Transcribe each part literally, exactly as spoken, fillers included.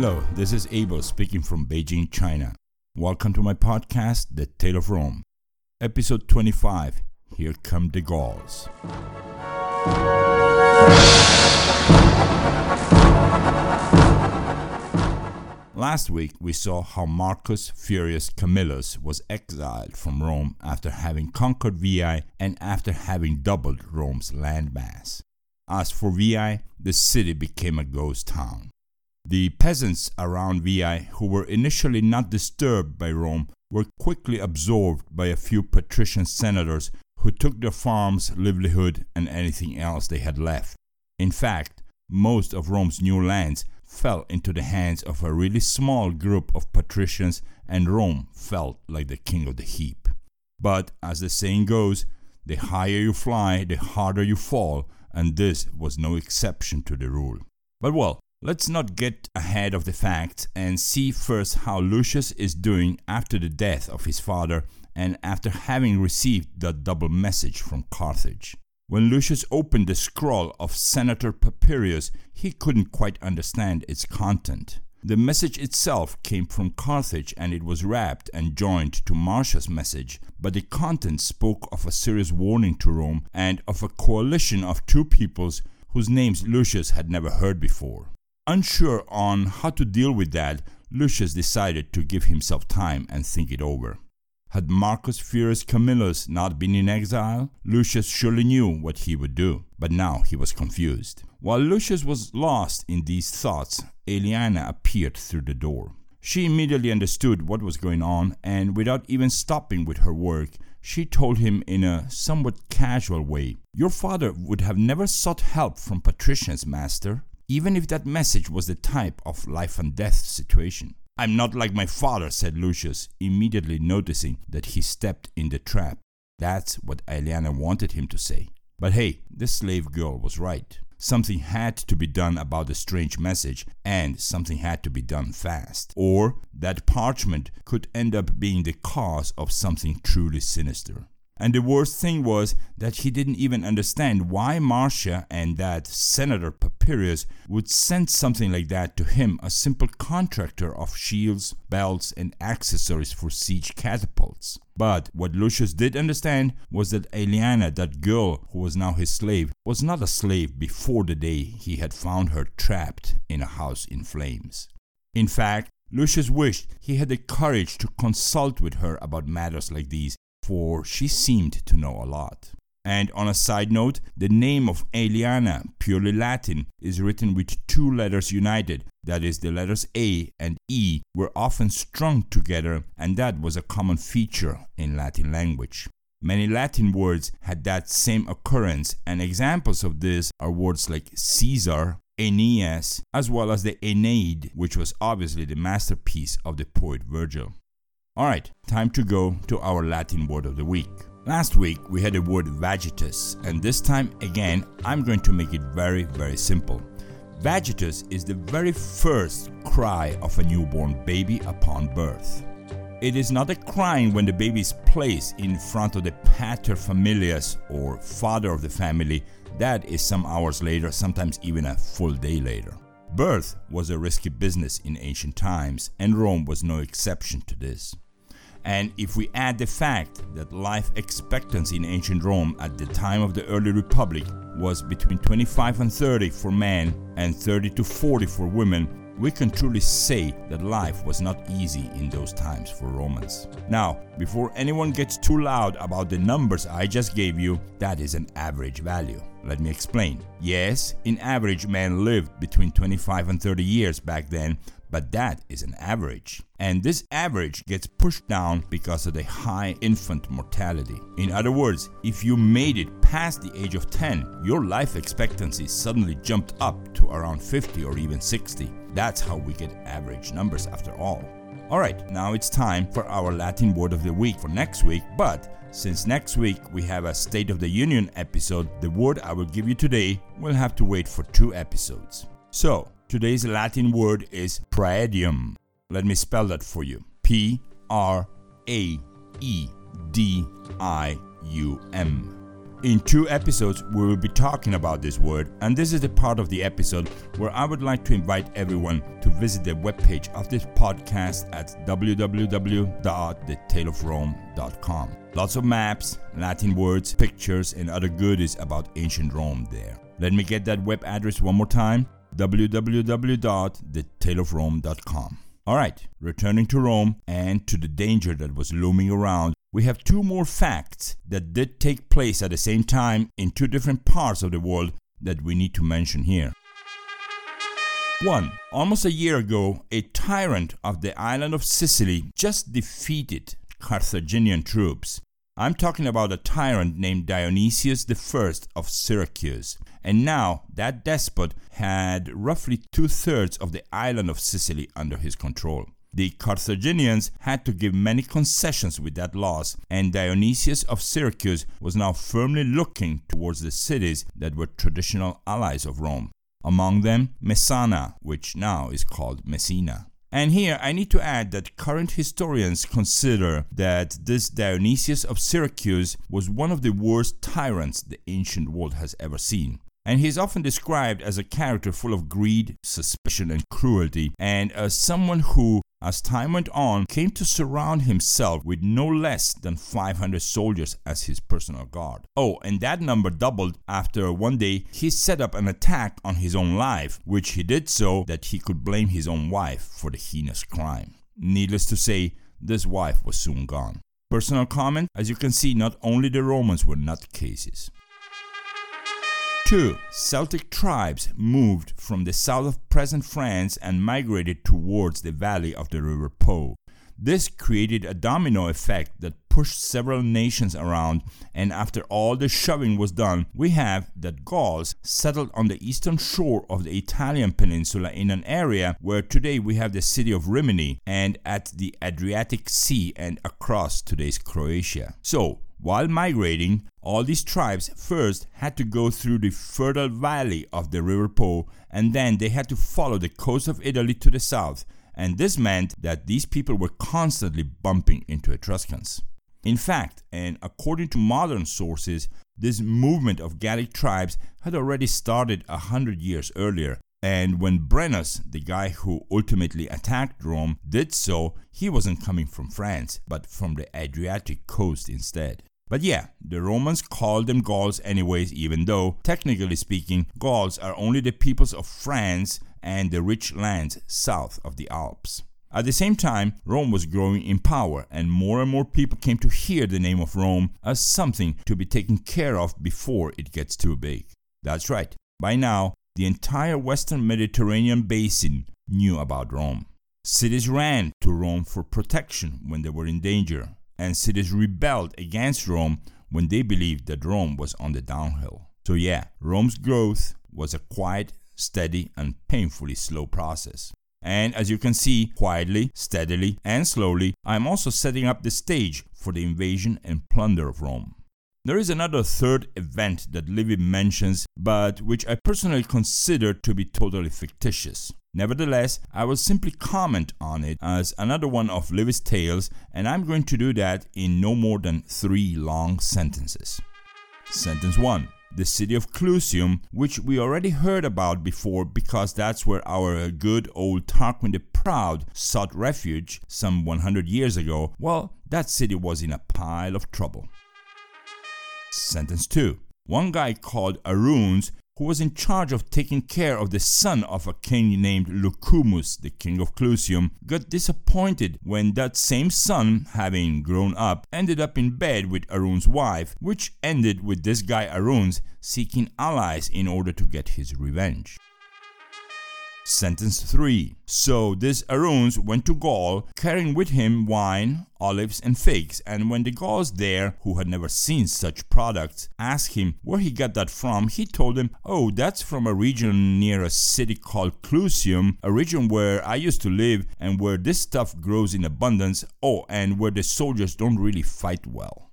Hello, this is Abel speaking from Beijing, China. Welcome to my podcast, The Tale of Rome. Episode twenty-five, Here Come the Gauls. Last week, we saw how Marcus Furius Camillus was exiled from Rome after having conquered Veii and after having doubled Rome's landmass. As for Veii, the city became a ghost town. The peasants around Veii, who were initially not disturbed by Rome, were quickly absorbed by a few patrician senators who took their farms, livelihood, and anything else they had left. In fact, most of Rome's new lands fell into the hands of a really small group of patricians, and Rome felt like the king of the heap. But, as the saying goes, the higher you fly, the harder you fall, and this was no exception to the rule. But well, let's not get ahead of the facts and see first how Lucius is doing after the death of his father and after having received that double message from Carthage. When Lucius opened the scroll of Senator Papirius, he couldn't quite understand its content. The message itself came from Carthage and it was wrapped and joined to Marcia's message, but the content spoke of a serious warning to Rome and of a coalition of two peoples whose names Lucius had never heard before. Unsure on how to deal with that, Lucius decided to give himself time and think it over. Had Marcus Furius Camillus not been in exile, Lucius surely knew what he would do, but now he was confused. While Lucius was lost in these thoughts, Eliana appeared through the door. She immediately understood what was going on, and without even stopping with her work, she told him in a somewhat casual way, "Your father would have never sought help from patricians, master, even if that message was the type of life and death situation." "I'm not like my father," said Lucius, immediately noticing that he stepped in the trap. That's what Aeliana wanted him to say. But hey, the slave girl was right. Something had to be done about the strange message, and something had to be done fast. Or that parchment could end up being the cause of something truly sinister. And the worst thing was that he didn't even understand why Marcia and that Senator Papirius would send something like that to him, a simple contractor of shields, belts, and accessories for siege catapults. But what Lucius did understand was that Aeliana, that girl who was now his slave, was not a slave before the day he had found her trapped in a house in flames. In fact, Lucius wished he had the courage to consult with her about matters like these, for she seemed to know a lot. And on a side note, the name of Aeliana, purely Latin, is written with two letters united, that is, the letters A and E were often strung together, and that was a common feature in Latin language. Many Latin words had that same occurrence, and examples of this are words like Caesar, Aeneas, as well as the Aeneid, which was obviously the masterpiece of the poet Virgil. Alright, time to go to our Latin word of the week. Last week we had the word vagitus, and this time again I'm going to make it very very simple. Vagitus is the very first cry of a newborn baby upon birth. It is not a crying when the baby is placed in front of the pater familias, or father of the family. That is some hours later, sometimes even a full day later. Birth was a risky business in ancient times, and Rome was no exception to this. And if we add the fact that life expectancy in ancient Rome at the time of the early Republic was between twenty-five and thirty for men and thirty to forty for women, we can truly say that life was not easy in those times for Romans. Now, before anyone gets too loud about the numbers I just gave you, that is an average value. Let me explain. Yes, in average men lived between twenty-five and thirty years back then, but that is an average. And this average gets pushed down because of the high infant mortality. In other words, if you made it past the age of ten, your life expectancy suddenly jumped up to around fifty or even sixty. That's how we get average numbers after all. Alright, now it's time for our Latin word of the week for next week, but since next week we have a State of the Union episode, the word I will give you today will have to wait for two episodes. So, today's Latin word is praedium. Let me spell that for you. P R A E D I U M. In two episodes we will be talking about this word, and this is the part of the episode where I would like to invite everyone to visit the webpage of this podcast at w w w dot the tale of rome dot com. Lots of maps, Latin words, pictures and other goodies about ancient Rome there. Let me get that web address one more time, w w w dot the tale of rome dot com. Alright, returning to Rome and to the danger that was looming around, we have two more facts that did take place at the same time in two different parts of the world that we need to mention here. One, almost a year ago, a tyrant of the island of Sicily just defeated Carthaginian troops. I'm talking about a tyrant named Dionysius the First of Syracuse. And now that despot had roughly two-thirds of the island of Sicily under his control. The Carthaginians had to give many concessions with that loss, and Dionysius of Syracuse was now firmly looking towards the cities that were traditional allies of Rome. Among them, Messina, which now is called Messina. And here I need to add that current historians consider that this Dionysius of Syracuse was one of the worst tyrants the ancient world has ever seen. And he is often described as a character full of greed, suspicion and cruelty, and as someone who, as time went on, came to surround himself with no less than five hundred soldiers as his personal guard. Oh, and that number doubled after one day he set up an attack on his own life, which he did so that he could blame his own wife for the heinous crime. Needless to say, this wife was soon gone. Personal comment, as you can see, not only the Romans were nutcases. Two, Celtic tribes moved from the south of present France and migrated towards the valley of the river Po. This created a domino effect that pushed several nations around, and after all the shoving was done, we have that Gauls settled on the eastern shore of the Italian peninsula in an area where today we have the city of Rimini and at the Adriatic Sea and across today's Croatia. So, while migrating, all these tribes first had to go through the fertile valley of the river Po, and then they had to follow the coast of Italy to the south, and this meant that these people were constantly bumping into Etruscans. In fact, and according to modern sources, this movement of Gallic tribes had already started a hundred years earlier, and when Brennus, the guy who ultimately attacked Rome, did so, he wasn't coming from France, but from the Adriatic coast instead. But yeah, the Romans called them Gauls anyways, even though, technically speaking, Gauls are only the peoples of France and the rich lands south of the Alps. At the same time, Rome was growing in power, and more and more people came to hear the name of Rome as something to be taken care of before it gets too big. That's right, by now, the entire western Mediterranean basin knew about Rome. Cities ran to Rome for protection when they were in danger, and cities rebelled against Rome when they believed that Rome was on the downhill. So yeah, Rome's growth was a quiet, steady, and painfully slow process. And as you can see, quietly, steadily, and slowly, I am also setting up the stage for the invasion and plunder of Rome. There is another third event that Livy mentions, but which I personally consider to be totally fictitious. Nevertheless, I will simply comment on it as another one of Livy's tales, and I'm going to do that in no more than three long sentences. Sentence one. The city of Clusium, which we already heard about before because that's where our good old Tarquin the Proud sought refuge some one hundred years ago, well, that city was in a pile of trouble. Sentence two. One guy called Aruns, who was in charge of taking care of the son of a king named Lucumus, the king of Clusium, got disappointed when that same son, having grown up, ended up in bed with Aruns' wife, which ended with this guy Aruns seeking allies in order to get his revenge. Sentence three. So this Aruns went to Gaul, carrying with him wine, olives and figs, and when the Gauls there, who had never seen such products, asked him where he got that from, he told them, oh, that's from a region near a city called Clusium, a region where I used to live and where this stuff grows in abundance, oh, and where the soldiers don't really fight well.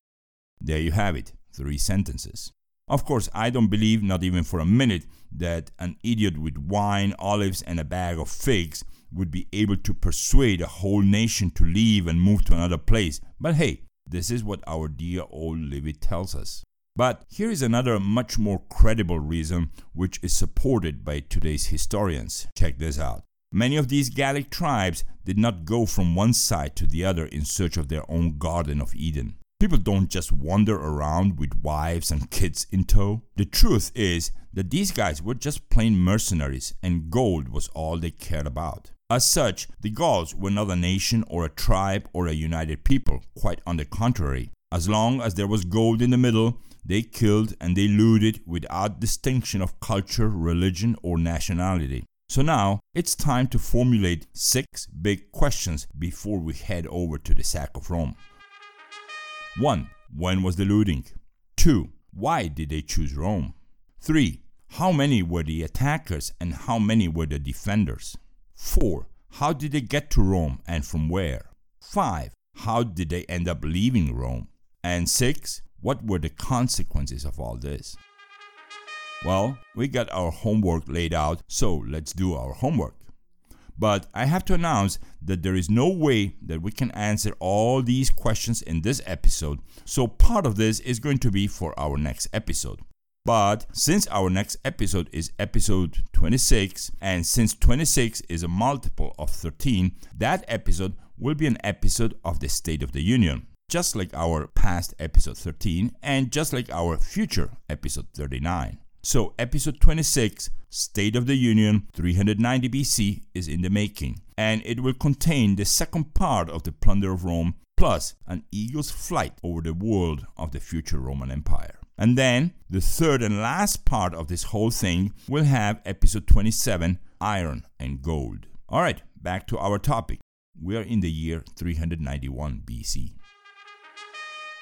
There you have it, three sentences. Of course, I don't believe, not even for a minute, that an idiot with wine, olives and a bag of figs would be able to persuade a whole nation to leave and move to another place. But hey, this is what our dear old Livy tells us. But here is another much more credible reason which is supported by today's historians. Check this out. Many of these Gallic tribes did not go from one side to the other in search of their own Garden of Eden. People don't just wander around with wives and kids in tow. The truth is that these guys were just plain mercenaries and gold was all they cared about. As such, the Gauls were not a nation or a tribe or a united people, quite on the contrary. As long as there was gold in the middle, they killed and they looted without distinction of culture, religion, or nationality. So now, it's time to formulate six big questions before we head over to the sack of Rome. one. When was the looting? two. Why did they choose Rome? three. How many were the attackers and how many were the defenders? four. How did they get to Rome and from where? five. How did they end up leaving Rome? And six. What were the consequences of all this? Well, we got our homework laid out, so let's do our homework. But I have to announce that there is no way that we can answer all these questions in this episode, so part of this is going to be for our next episode. But since our next episode is episode twenty-six, and since twenty-six is a multiple of thirteen, that episode will be an episode of the State of the Union, just like our past episode thirteen and just like our future episode thirty-nine. So episode twenty-six, State of the Union, three ninety B C, is in the making, and it will contain the second part of the plunder of Rome, plus an eagle's flight over the world of the future Roman Empire. And then, the third and last part of this whole thing will have episode twenty-seven, Iron and Gold. Alright, back to our topic. We are in the year three ninety-one B C.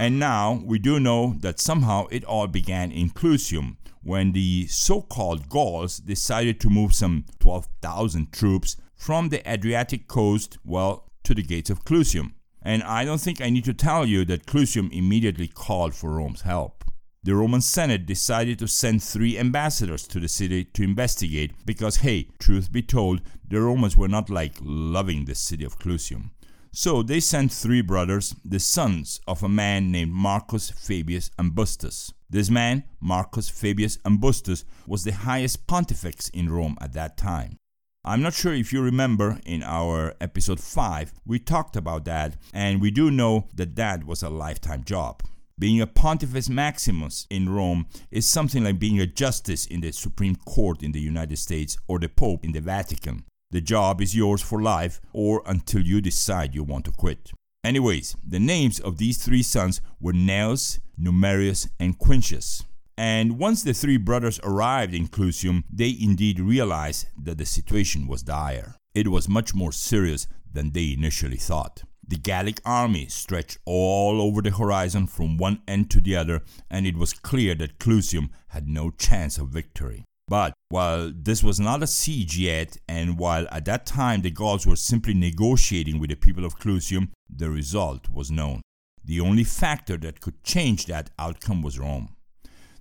And now, we do know that somehow it all began in Clusium, when the so-called Gauls decided to move some twelve thousand troops from the Adriatic coast, well, to the gates of Clusium. And I don't think I need to tell you that Clusium immediately called for Rome's help. The Roman Senate decided to send three ambassadors to the city to investigate because, hey, truth be told, the Romans were not like loving the city of Clusium. So they sent three brothers, the sons of a man named Marcus Fabius Ambustus. This man, Marcus Fabius Ambustus, was the highest pontifex in Rome at that time. I'm not sure if you remember in our episode five, we talked about that, and we do know that that was a lifetime job. Being a Pontifex Maximus in Rome is something like being a justice in the Supreme Court in the United States or the Pope in the Vatican. The job is yours for life or until you decide you want to quit. Anyways, the names of these three sons were Gnaeus, Numerius, and Quintius. And once the three brothers arrived in Clusium, they indeed realized that the situation was dire. It was much more serious than they initially thought. The Gallic army stretched all over the horizon from one end to the other, and it was clear that Clusium had no chance of victory. But while this was not a siege yet, and while at that time the Gauls were simply negotiating with the people of Clusium, the result was known. The only factor that could change that outcome was Rome.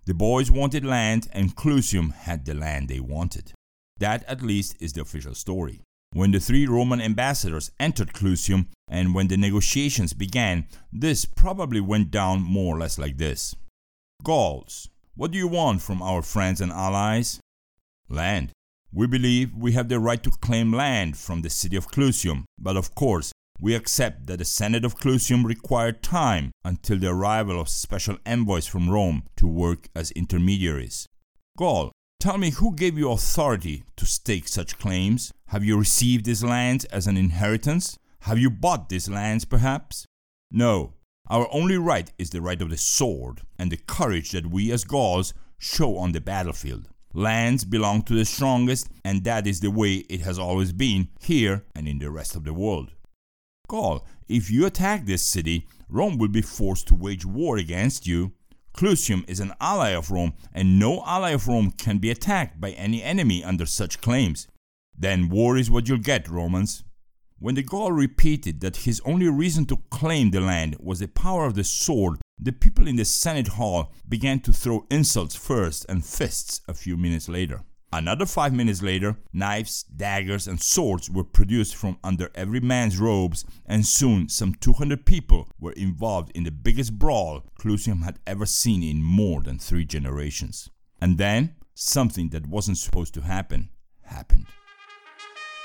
The boys wanted land, and Clusium had the land they wanted. That at least is the official story. When the three Roman ambassadors entered Clusium and when the negotiations began, this probably went down more or less like this. Gauls, what do you want from our friends and allies? Land. We believe we have the right to claim land from the city of Clusium, but of course, we accept that the Senate of Clusium required time until the arrival of special envoys from Rome to work as intermediaries. Gaul, tell me, who gave you authority to stake such claims? Have you received these lands as an inheritance? Have you bought these lands, perhaps? No. Our only right is the right of the sword and the courage that we as Gauls show on the battlefield. Lands belong to the strongest, and that is the way it has always been, here and in the rest of the world. Gaul, if you attack this city, Rome will be forced to wage war against you. Clusium is an ally of Rome, and no ally of Rome can be attacked by any enemy under such claims. Then war is what you'll get, Romans. When the Gaul repeated that his only reason to claim the land was the power of the sword, the people in the Senate Hall began to throw insults first and fists a few minutes later. Another five minutes later, knives, daggers, and swords were produced from under every man's robes, and soon some two hundred people were involved in the biggest brawl Clusium had ever seen in more than three generations. And then, something that wasn't supposed to happen, happened.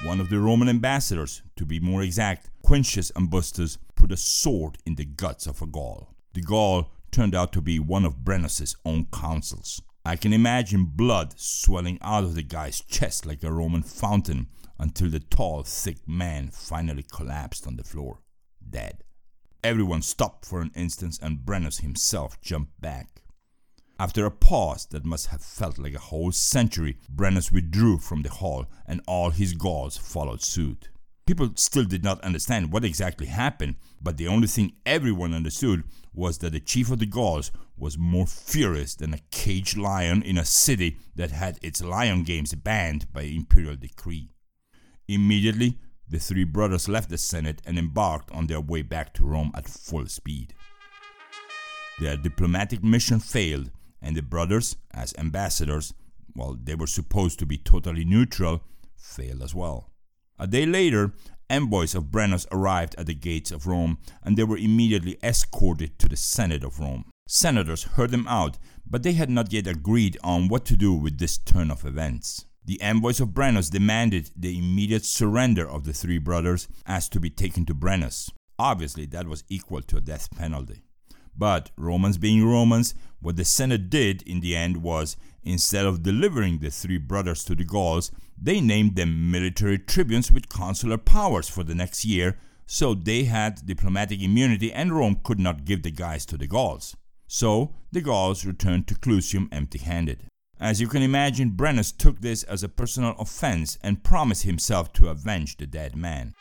One of the Roman ambassadors, to be more exact, Quintius Ambustus, put a sword in the guts of a Gaul. The Gaul turned out to be one of Brennus' own consuls. I can imagine blood swelling out of the guy's chest like a Roman fountain until the tall, thick man finally collapsed on the floor, dead. Everyone stopped for an instant and Brennus himself jumped back. After a pause that must have felt like a whole century, Brennus withdrew from the hall and all his Gauls followed suit. People still did not understand what exactly happened, but the only thing everyone understood was that the chief of the Gauls was more furious than a caged lion in a city that had its lion games banned by imperial decree. Immediately, the three brothers left the Senate and embarked on their way back to Rome at full speed. Their diplomatic mission failed, and the brothers, as ambassadors, while they were supposed to be totally neutral, failed as well. A day later, envoys of Brennus arrived at the gates of Rome, and they were immediately escorted to the Senate of Rome. Senators heard them out, but they had not yet agreed on what to do with this turn of events. The envoys of Brennus demanded the immediate surrender of the three brothers as to be taken to Brennus. Obviously, that was equal to a death penalty. But Romans being Romans, what the Senate did in the end was, instead of delivering the three brothers to the Gauls, they named them military tribunes with consular powers for the next year, so they had diplomatic immunity and Rome could not give the guys to the Gauls. So the Gauls returned to Clusium empty-handed. As you can imagine, Brennus took this as a personal offense and promised himself to avenge the dead man.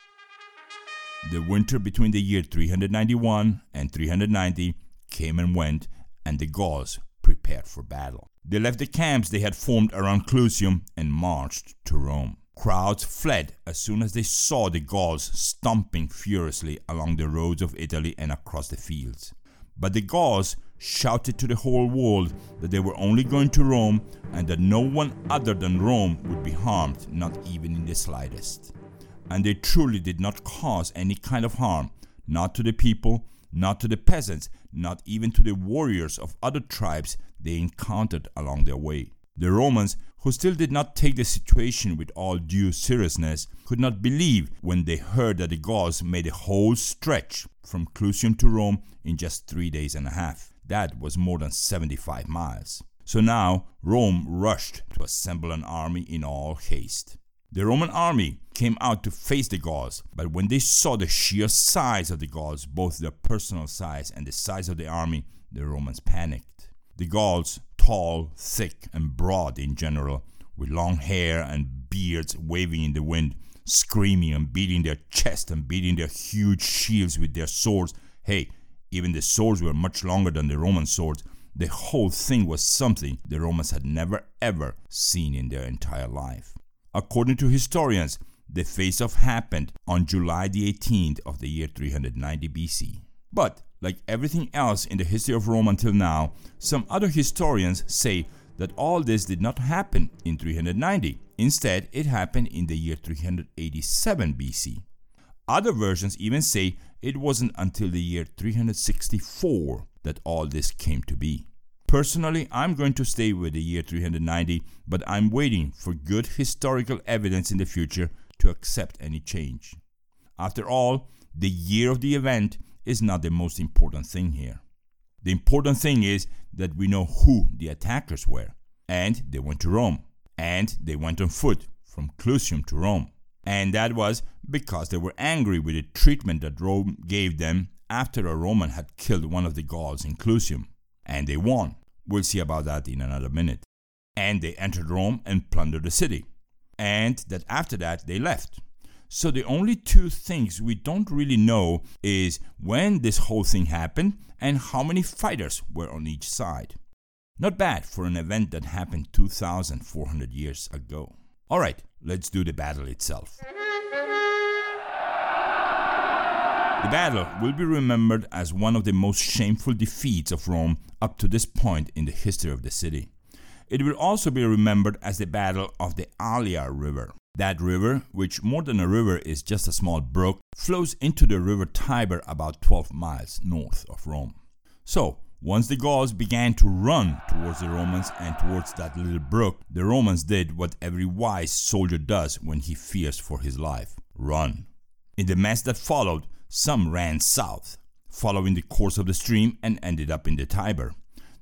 The winter between the year three hundred ninety-one and three hundred ninety came and went, and the Gauls prepared for battle. They left the camps they had formed around Clusium and marched to Rome. Crowds fled as soon as they saw the Gauls stomping furiously along the roads of Italy and across the fields. But the Gauls shouted to the whole world that they were only going to Rome and that no one other than Rome would be harmed, not even in the slightest. And they truly did not cause any kind of harm, not to the people, not to the peasants, not even to the warriors of other tribes they encountered along their way. The Romans, who still did not take the situation with all due seriousness, could not believe when they heard that the Gauls made a whole stretch from Clusium to Rome in just three days and a half. That was more than seventy-five miles. So now Rome rushed to assemble an army in all haste. The Roman army came out to face the Gauls, but when they saw the sheer size of the Gauls, both their personal size and the size of the army, the Romans panicked. The Gauls, tall, thick, and broad in general, with long hair and beards waving in the wind, screaming and beating their chests and beating their huge shields with their swords. Hey, even the swords were much longer than the Roman swords. The whole thing was something the Romans had never ever seen in their entire life. According to historians, the face-off happened on July the eighteenth of the year three hundred ninety B C. But, like everything else in the history of Rome until now, some other historians say that all this did not happen in three hundred ninety. Instead, it happened in the year three hundred eighty-seven B C. Other versions even say it wasn't until the year three hundred sixty-four that all this came to be. Personally, I'm going to stay with the year three hundred ninety, but I'm waiting for good historical evidence in the future to accept any change. After all, the year of the event is not the most important thing here. The important thing is that we know who the attackers were. And they went to Rome. And they went on foot from Clusium to Rome. And that was because they were angry with the treatment that Rome gave them after a Roman had killed one of the Gauls in Clusium. And they won. We'll see about that in another minute. And they entered Rome and plundered the city. And that after that they left. So the only two things we don't really know is when this whole thing happened and how many fighters were on each side. Not bad for an event that happened two thousand four hundred years ago. Alright, let's do the battle itself. The battle will be remembered as one of the most shameful defeats of Rome up to this point in the history of the city. It will also be remembered as the Battle of the Alia River. That river, which more than a river is just a small brook, flows into the river Tiber about twelve miles north of Rome. So, once the Gauls began to run towards the Romans and towards that little brook, the Romans did what every wise soldier does when he fears for his life: run. In the mess that followed, some ran south, following the course of the stream, and ended up in the Tiber.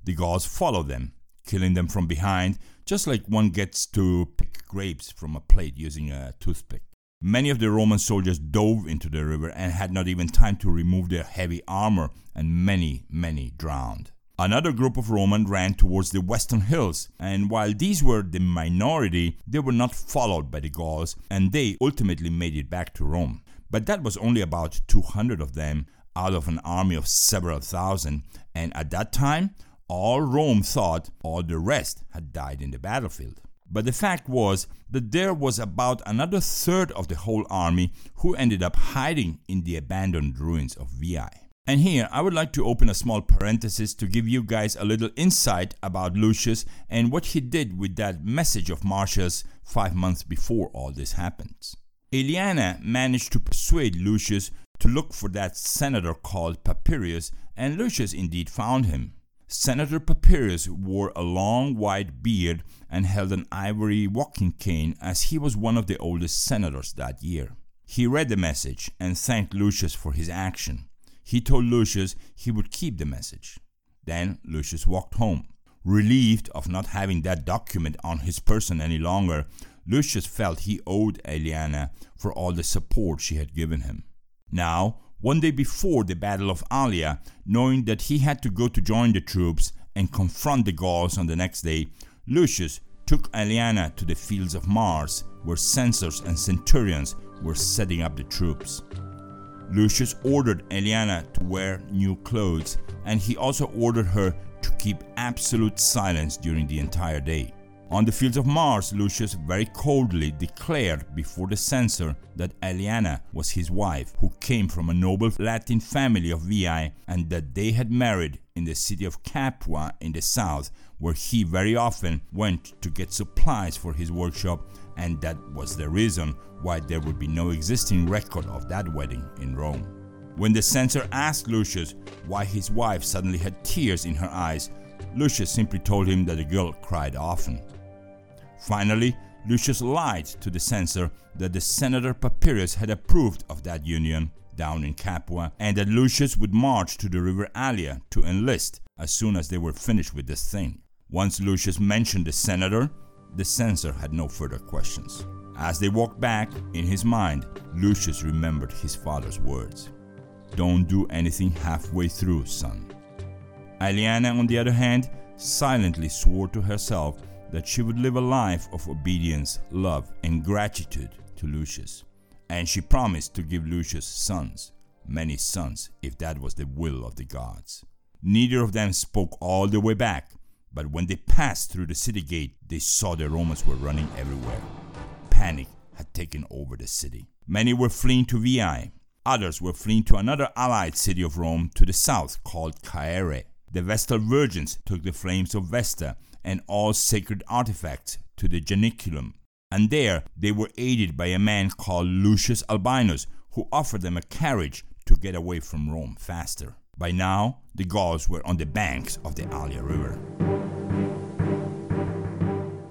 The Gauls followed them, killing them from behind, just like one gets to pick grapes from a plate using a toothpick. Many of the Roman soldiers dove into the river and had not even time to remove their heavy armor, and many, many drowned. Another group of Romans ran towards the western hills, and while these were the minority, they were not followed by the Gauls, and they ultimately made it back to Rome. But that was only about two hundred of them out of an army of several thousand, and at that time, all Rome thought all the rest had died in the battlefield. But the fact was that there was about another third of the whole army who ended up hiding in the abandoned ruins of Veii. And here I would like to open a small parenthesis to give you guys a little insight about Lucius and what he did with that message of Marcia's five months before all this happens. Eliana managed to persuade Lucius to look for that senator called Papirius, and Lucius indeed found him. Senator Papirius wore a long white beard and held an ivory walking cane, as he was one of the oldest senators that year. He read the message and thanked Lucius for his action. He told Lucius he would keep the message. Then Lucius walked home. Relieved of not having that document on his person any longer, Lucius felt he owed Aeliana for all the support she had given him. Now, one day before the Battle of Alia, knowing that he had to go to join the troops and confront the Gauls on the next day, Lucius took Aeliana to the fields of Mars, where censors and centurions were setting up the troops. Lucius ordered Aeliana to wear new clothes, and he also ordered her to keep absolute silence during the entire day. On the fields of Mars, Lucius very coldly declared before the censor that Aeliana was his wife, who came from a noble Latin family of Veii, and that they had married in the city of Capua in the south, where he very often went to get supplies for his workshop, and that was the reason why there would be no existing record of that wedding in Rome. When the censor asked Lucius why his wife suddenly had tears in her eyes, Lucius simply told him that the girl cried often. Finally, Lucius lied to the censor that the senator Papirius had approved of that union down in Capua, and that Lucius would march to the river Alia to enlist as soon as they were finished with this thing. Once Lucius mentioned the senator, the censor had no further questions. As they walked back, in his mind, Lucius remembered his father's words. "Don't do anything halfway through, son." Aeliana, on the other hand, silently swore to herself that she would live a life of obedience, love, and gratitude to Lucius. And she promised to give Lucius sons, many sons, if that was the will of the gods. Neither of them spoke all the way back, but when they passed through the city gate, they saw the Romans were running everywhere. Panic had taken over the city. Many were fleeing to Veii. Others were fleeing to another allied city of Rome to the south called Caere. The Vestal Virgins took the flames of Vesta and all sacred artifacts to the Janiculum, and there they were aided by a man called Lucius Albinus, who offered them a carriage to get away from Rome faster. By now, the Gauls were on the banks of the Alia River.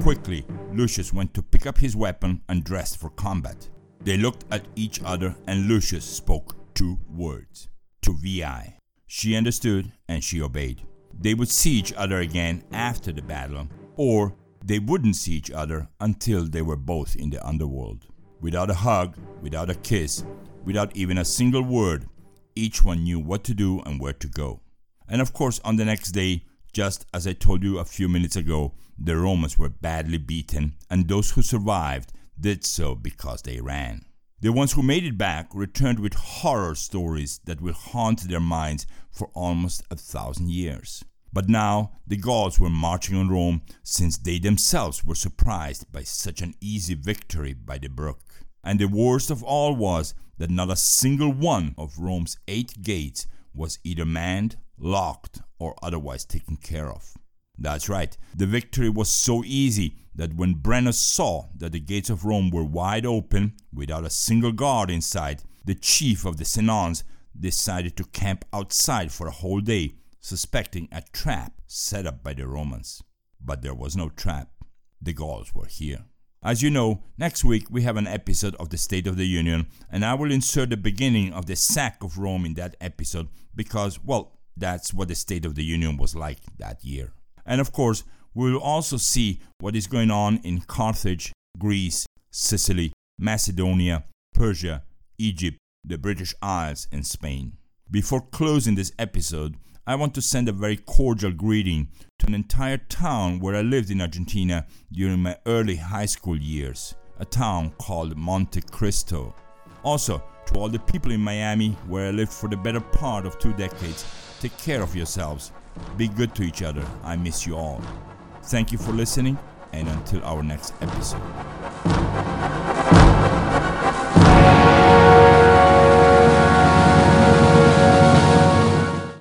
Quickly, Lucius went to pick up his weapon and dressed for combat. They looked at each other, and Lucius spoke two words: "To Veii." She understood, and she obeyed. They would see each other again after the battle, or they wouldn't see each other until they were both in the underworld. Without a hug, without a kiss, without even a single word, each one knew what to do and where to go. And of course, on the next day, just as I told you a few minutes ago, the Romans were badly beaten, and those who survived did so because they ran. The ones who made it back returned with horror stories that will haunt their minds for almost a thousand years. But now the Gauls were marching on Rome, since they themselves were surprised by such an easy victory by the brook. And the worst of all was that not a single one of Rome's eight gates was either manned, locked, or otherwise taken care of. That's right. The victory was so easy that when Brennus saw that the gates of Rome were wide open, without a single guard inside, the chief of the Senons decided to camp outside for a whole day, suspecting a trap set up by the Romans. But there was no trap. The Gauls were here. As you know, next week we have an episode of the State of the Union, and I will insert the beginning of the sack of Rome in that episode because, well, that's what the State of the Union was like that year. And of course, we will also see what is going on in Carthage, Greece, Sicily, Macedonia, Persia, Egypt, the British Isles, and Spain. Before closing this episode, I want to send a very cordial greeting to an entire town where I lived in Argentina during my early high school years, a town called Monte Cristo. Also, to all the people in Miami, where I lived for the better part of two decades, take care of yourselves. Be good to each other. I miss you all. Thank you for listening, and until our next episode.